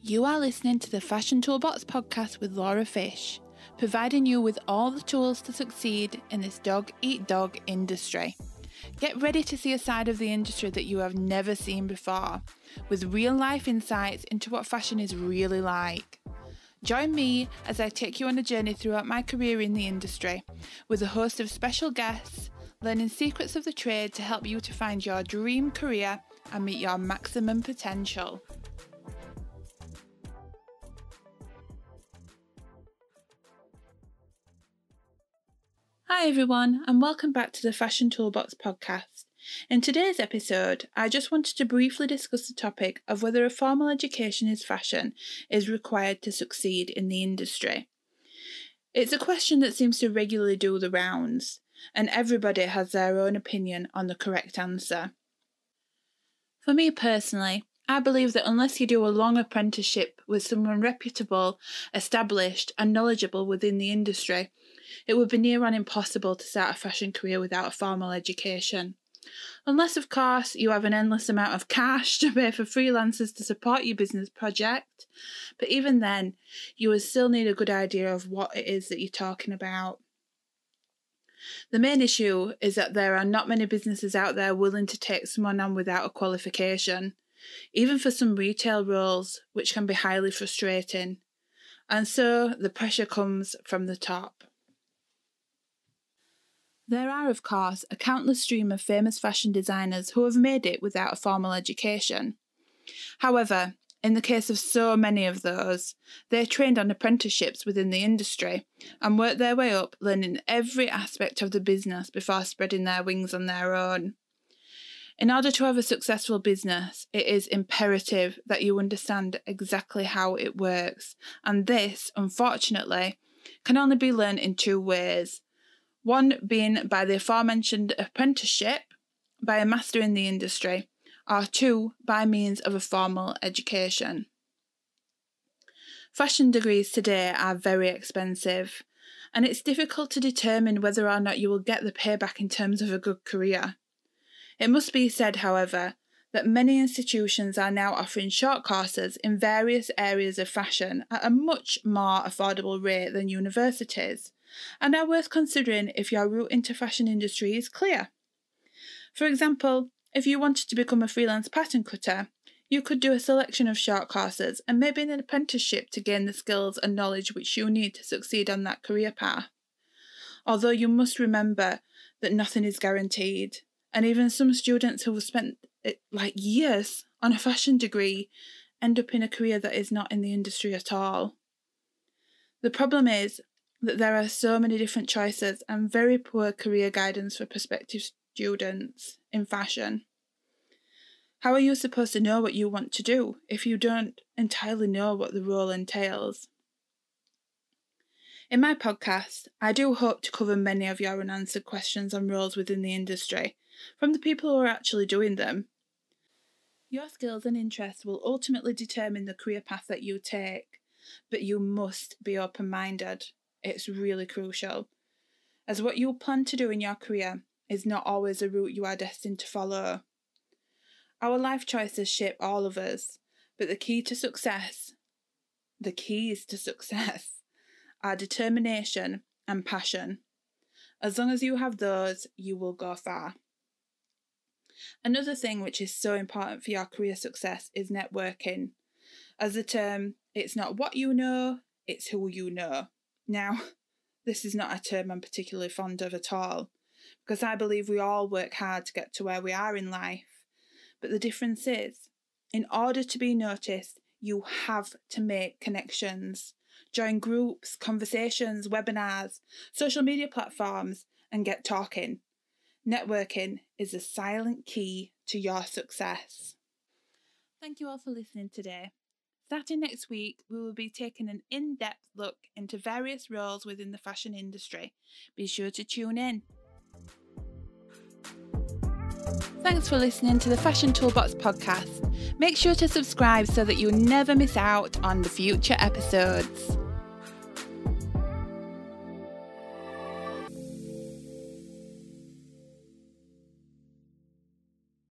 You are listening to the Fashion Toolbox podcast with Laura Fish, providing you with all the tools to succeed in this dog-eat-dog industry. Get ready to see a side of the industry that you have never seen before, with real-life insights into what fashion is really like. Join me as I take you on a journey throughout my career in the industry, with a host of special guests, learning secrets of the trade to help you to find your dream career and meet your maximum potential. Hi everyone, and welcome back to the Fashion Toolbox podcast. In today's episode, I just wanted to briefly discuss the topic of whether a formal education in fashion is required to succeed in the industry. It's a question that seems to regularly do the rounds, and everybody has their own opinion on the correct answer. For me personally, I believe that unless you do a long apprenticeship with someone reputable, established and knowledgeable within the industry, it would be near on impossible to start a fashion career without a formal education. Unless, of course, you have an endless amount of cash to pay for freelancers to support your business project, but even then, you would still need a good idea of what it is that you're talking about. The main issue is that there are not many businesses out there willing to take someone on without a qualification, even for some retail roles, which can be highly frustrating. And so the pressure comes from the top. There are, of course, a countless stream of famous fashion designers who have made it without a formal education. However, in the case of so many of those, they trained on apprenticeships within the industry and worked their way up, learning every aspect of the business before spreading their wings on their own. In order to have a successful business, it is imperative that you understand exactly how it works, and this, unfortunately, can only be learned in two ways. One being by the aforementioned apprenticeship, by a master in the industry, or two, by means of a formal education. Fashion degrees today are very expensive, and it's difficult to determine whether or not you will get the payback in terms of a good career. It must be said, however, that many institutions are now offering short courses in various areas of fashion at a much more affordable rate than universities, and are worth considering if your route into fashion industry is clear. For example, if you wanted to become a freelance pattern cutter, you could do a selection of short courses and maybe an apprenticeship to gain the skills and knowledge which you need to succeed on that career path. Although you must remember that nothing is guaranteed. And even some students who have spent years on a fashion degree end up in a career that is not in the industry at all. The problem is that there are so many different choices and very poor career guidance for prospective students in fashion. How are you supposed to know what you want to do if you don't entirely know what the role entails? In my podcast, I do hope to cover many of your unanswered questions on roles within the industry, from the people who are actually doing them. Your skills and interests will ultimately determine the career path that you take, but you must be open-minded. It's really crucial, as what you plan to do in your career is not always a route you are destined to follow. Our life choices shape all of us, but the keys to success, are determination and passion. As long as you have those, you will go far. Another thing which is so important for your career success is networking. As the term, it's not what you know, it's who you know. Now, this is not a term I'm particularly fond of at all, because I believe we all work hard to get to where we are in life. But the difference is, in order to be noticed, you have to make connections, join groups, conversations, webinars, social media platforms, and get talking. Networking is a silent key to your success. Thank you all for listening today. Starting next week, we will be taking an in-depth look into various roles within the fashion industry. Be sure to tune in. Thanks for listening to the Fashion Toolbox podcast. Make sure to subscribe so that you never miss out on the future episodes.